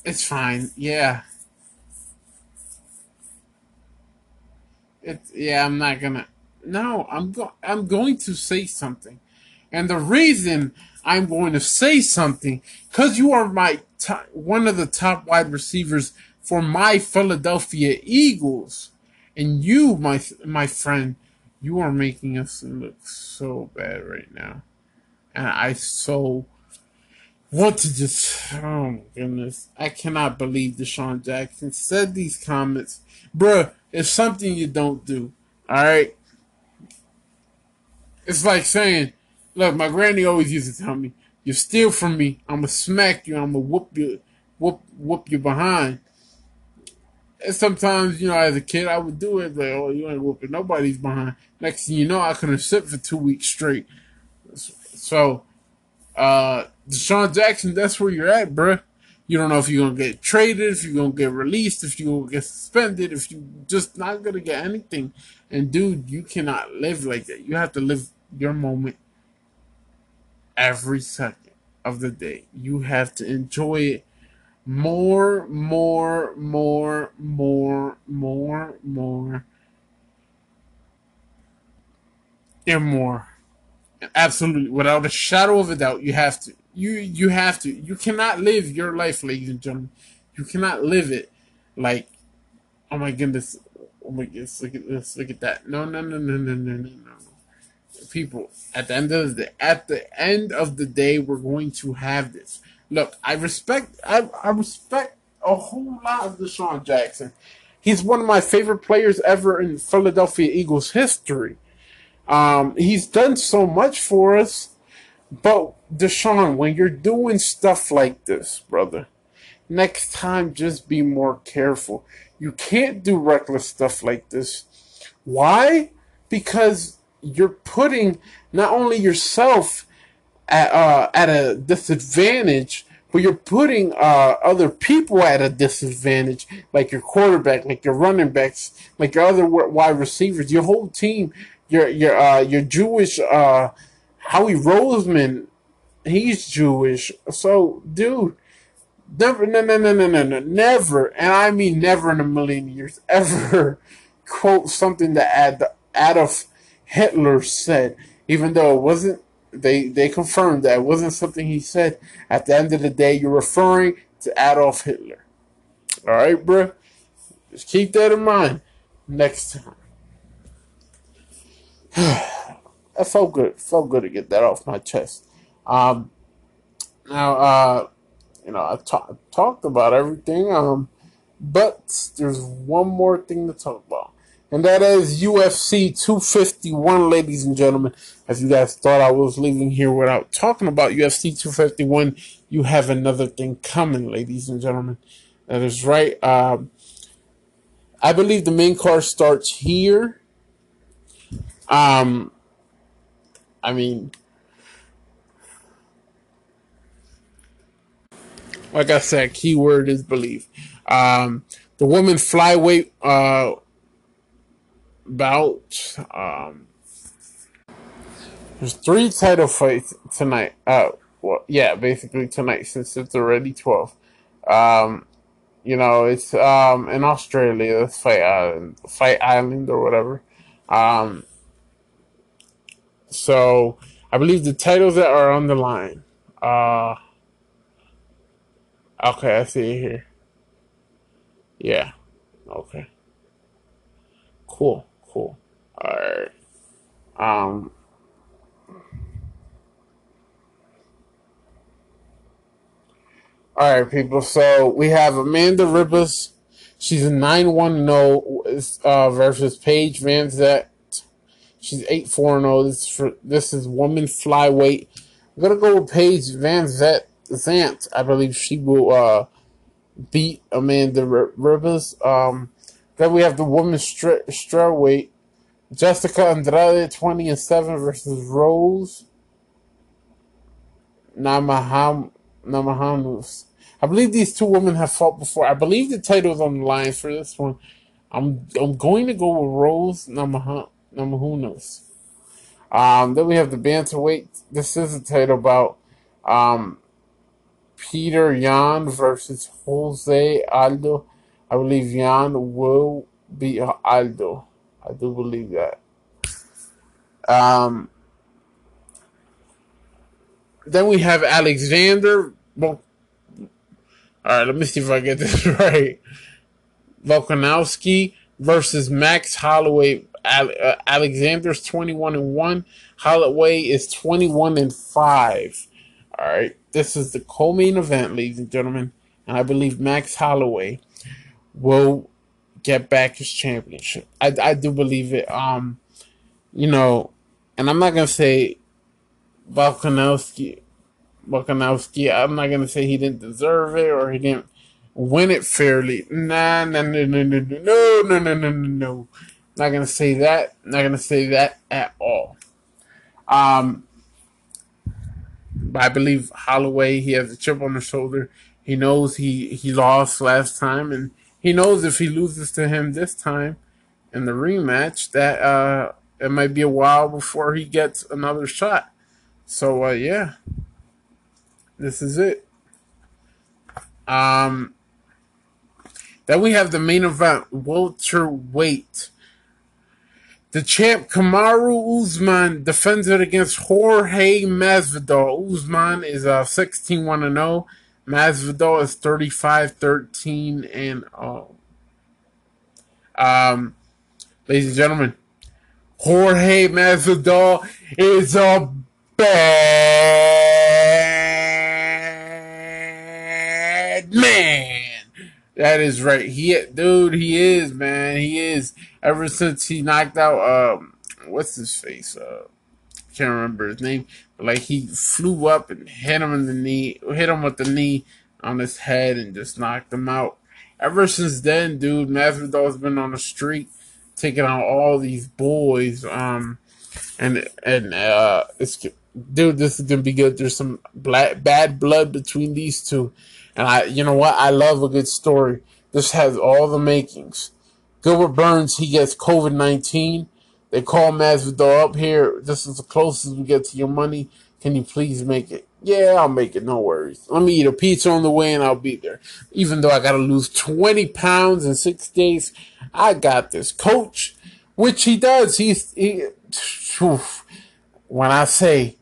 it's fine, yeah. It's yeah, I'm not gonna No, I'm go I'm going to say something. And the reason I'm going to say something, because you are my top, one of the top wide receivers for my Philadelphia Eagles. And you, my my friend, you are making us look so bad right now. And I so want to just... Oh, my goodness. I cannot believe DeSean Jackson said these comments. Bruh, it's something you don't do. Alright? It's like saying... Look, my granny always used to tell me, you steal from me, I'm going to smack you, I'm going to whoop you, whoop, whoop you behind. And sometimes, you know, as a kid, I would do it. Like, oh, you ain't whooping nobody's behind. Next thing you know, I couldn't sit for two weeks straight. So, uh, DeSean Jackson, that's where you're at, bruh. You don't know if you're going to get traded, if you're going to get released, if you're going to get suspended, if you're just not going to get anything. And, dude, you cannot live like that. You have to live your moment every second of the day. You have to enjoy it more, more, more, more, more, more, and more. Absolutely, without a shadow of a doubt, you have to. You you have to. You cannot live your life, ladies and gentlemen. You cannot live it like, oh my goodness, oh my goodness, look at this, look at that. No, no, no, no, no, no, no, no. People, at the end of the day, at the end of the day, we're going to have this. Look, I respect, I I respect a whole lot of DeSean Jackson. He's one of my favorite players ever in Philadelphia Eagles history. Um, he's done so much for us. But, DeSean, when you're doing stuff like this, brother, next time just be more careful. You can't do reckless stuff like this. Why? Because you're putting not only yourself at, uh, at a disadvantage, but you're putting uh, other people at a disadvantage, like your quarterback, like your running backs, like your other wide receivers, your whole team, your, your, uh, your Jewish uh Howie Roseman, he's Jewish. So, dude, never, no, no, no, no, no, no, never, and I mean never in a million years, ever quote something that Adolf Hitler said, even though it wasn't, they, they confirmed that it wasn't something he said. At the end of the day, you're referring to Adolf Hitler. All right, bro? Just keep that in mind next time. It felt good. It felt good to get that off my chest. Um, now, uh, you know, I ta- talked about everything, um, but there's one more thing to talk about, and that is U F C two fifty-one, ladies and gentlemen. If you guys thought I was leaving here without talking about U F C two fifty-one, you have another thing coming, ladies and gentlemen. That is right. Uh, I believe the main card starts here. Um... I mean, like I said, key word is believe. Um, the women flyweight uh, bout. Um, there's three title fights tonight. Uh, well, yeah, basically tonight since it's already twelve. Um, you know, it's um, in Australia, it's Fight Island, Fight Island or whatever. Um, So, I believe the titles that are on the line. Uh, okay, I see it here. Yeah. Okay. Cool. Cool. Alright. Um. Alright, people. So, we have Amanda Ribas. She's a nine one oh uh, versus Paige VanZant. She's eight four oh. This is for, this is woman flyweight. I'm gonna go with Paige VanZant. I believe she will uh, beat Amanda Ribas. Um, then we have the women's strawweight, Jessica Andrade, twenty and seven versus Rose Namajunas. I believe these two women have fought before. I believe the title's on the line for this one. I'm I'm going to go with Rose Namajunas. Um, who knows? Um, then we have the bantamweight. This is a title bout. Um, Petr Yan versus Jose Aldo. I believe Yan will beat Aldo. I do believe that. Um, then we have Alexander. Well, all right, let me see if I get this right. Volkanovski versus Max Holloway. Alexander's twenty-one and one. Holloway is twenty-one and five. All right. This is the co-main event, ladies and gentlemen. And I believe Max Holloway will get back his championship. I, I do believe it. Um, you know, and I'm not going to say Volkanovski. Volkanovski, I'm not going to say he didn't deserve it or he didn't win it fairly. Nah, nah, nah, nah, nah, nah, no, no, no, no, no, no. Not gonna say that. Not gonna say that at all. Um, but I believe Holloway, he has a chip on his shoulder. He knows he, he lost last time, and he knows if he loses to him this time in the rematch, that uh, it might be a while before he gets another shot. So, uh, yeah, this is it. Um, then we have the main event, welterweight. The champ Kamaru Usman defends it against Jorge Masvidal. Usman is uh, sixteen one and oh. Masvidal is thirty-five thirteen and oh. Um, ladies and gentlemen, Jorge Masvidal is a bad man. That is right. He, dude, he is, man. He is. Ever since he knocked out, um, what's his face? Uh, can't remember his name. But, like, he flew up and hit him in the knee, hit him with the knee on his head and just knocked him out. Ever since then, dude, Masvidal's been on the street taking out all these boys. Um, and and uh, it's dude, this is gonna be good. There's some black bad blood between these two. And I, you know what? I love a good story. This has all the makings. Gilbert Burns, he gets COVID nineteen. They call Masvidal up here. This is the closest we get to your money. Can you please make it? Yeah, I'll make it. No worries. Let me eat a pizza on the way and I'll be there. Even though I got to lose twenty pounds in six days, I got this, coach. Which he does. He's, he, oof. When I say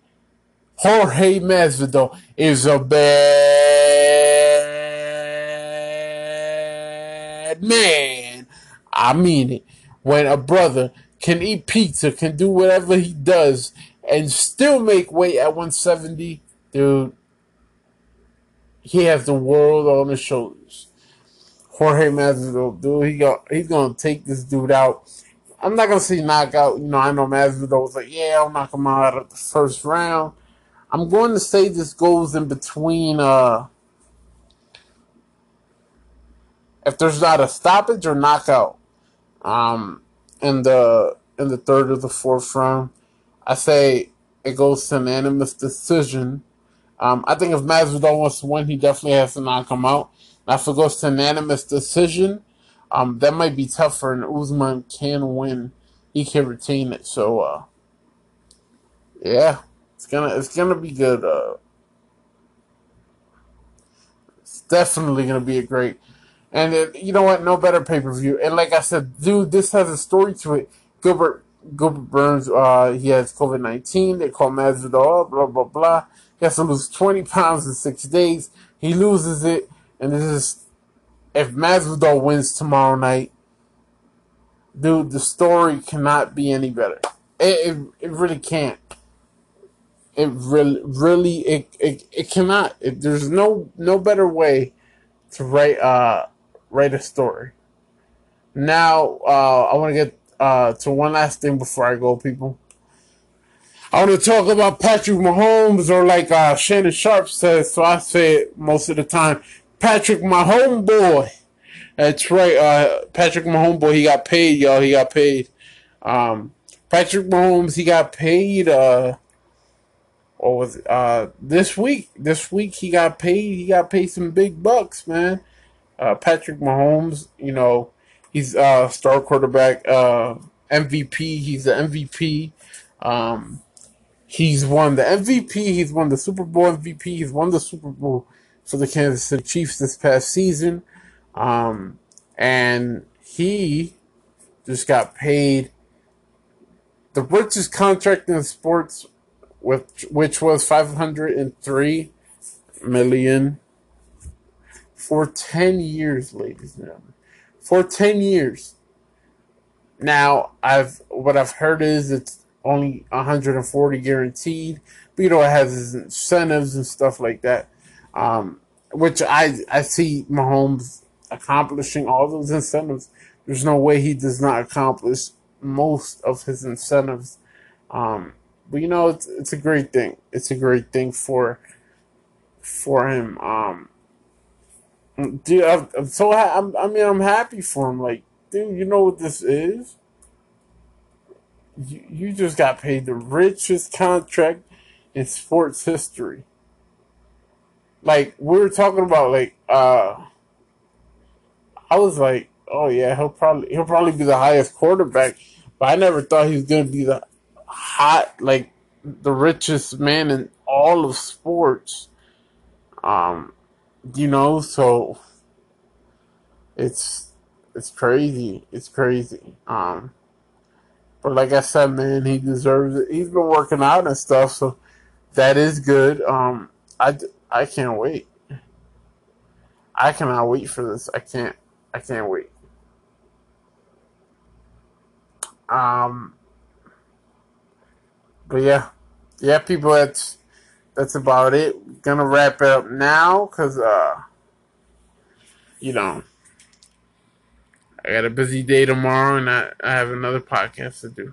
Jorge Masvidal is a bad man, I mean it. When a brother can eat pizza, can do whatever he does, and still make weight at one seventy, dude, he has the world on his shoulders. Jorge Masvidal, dude, he got, he's going to take this dude out. I'm not going to say knockout. You know, I know Masvidal was like, yeah, I'll knock him out at the first round. I'm going to say this goes in between... uh. If there's not a stoppage or knockout um, in the in the third or the fourth round, I say it goes to an unanimous decision. Um, I think if Masvidal wants to win, he definitely has to knock him out. And if it goes to an unanimous decision, um, that might be tougher, and Usman can win. He can retain it. So, uh, yeah, it's gonna it's gonna be good. Uh, it's definitely gonna be a great. And it, you know what? No better pay-per-view. And like I said, dude, this has a story to it. Gilbert Gilbert Burns, uh, he has COVID nineteen. They call Masvidal, blah, blah, blah. He has to lose twenty pounds in six days. He loses it. And this is, if Masvidal wins tomorrow night, dude, the story cannot be any better. It, it, it really can't. It really, really, it, it, it cannot. It, there's no, no better way to write, uh, write a story. Now, uh, I want to get uh, to one last thing before I go, people. I want to talk about Patrick Mahomes, or like uh, Shannon Sharp says, so I say it most of the time, Patrick Mahomes boy. That's right, uh, Patrick Mahomes boy, he got paid, y'all. He got paid. Um, Patrick Mahomes, he got paid, uh, what was it? Uh, this week. This week he got paid. He got paid some big bucks, man. Uh, Patrick Mahomes, you know, he's a uh, star quarterback, uh, M V P. He's the M V P. Um, he's won the M V P. He's won the Super Bowl M V P. He's won the Super Bowl for the Kansas City Chiefs this past season. Um, and he just got paid the richest contract in sports, which, which was five hundred three million dollars. For ten years, ladies and gentlemen. For ten years. Now, I've what I've heard is it's only one hundred forty guaranteed. But, you know, it has his incentives and stuff like that. Um, which I, I see Mahomes accomplishing all those incentives. There's no way he does not accomplish most of his incentives. Um, but, you know, it's, it's a great thing. It's a great thing for, for him. Um... Dude, I'm, I'm so ha I'm, I mean, I'm happy for him. Like, dude, you know what this is? You, you just got paid the richest contract in sports history. like we were talking about, like uh, I was like, oh yeah, he'll probably he'll probably be the highest quarterback, but I never thought he was gonna be the hot like the richest man in all of sports. Um, you know, so it's it's crazy, it's crazy. Um, but like I said, man, he deserves it. He's been working out and stuff, so that is good. Um, I I can't wait. I cannot wait for this. I can't. I can't wait. Um, but yeah, yeah, people. That's that's about it. Gonna wrap it up now, cause uh, you know, I got a busy day tomorrow, and I I have another podcast to do.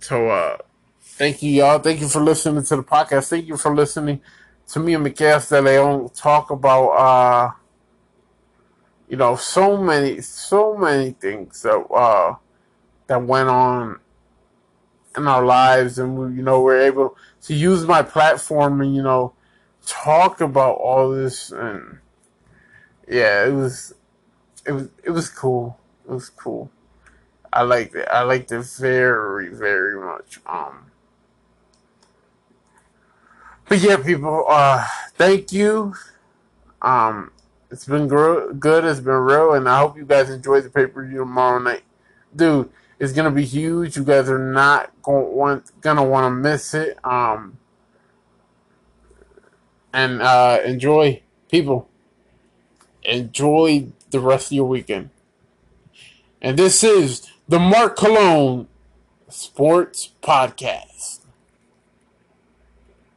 So uh, thank you, y'all. Thank you for listening to the podcast. Thank you for listening to me and Miguel De Leon talk about uh. You know, so many, so many things that uh, that went on in our lives, and we, you know, we're able to use my platform and, you know, talk about all this, and yeah, it was, it was, it was cool. It was cool. I liked it. I liked it very, very much. Um, but yeah, people, uh, thank you. Um. It's been gr- good. It's been real. And I hope you guys enjoy the pay-per-view tomorrow night. Dude, it's going to be huge. You guys are not going to want gonna want to miss it. Um, and uh, enjoy, people. Enjoy the rest of your weekend. And this is the Mark Colon Sports Podcast.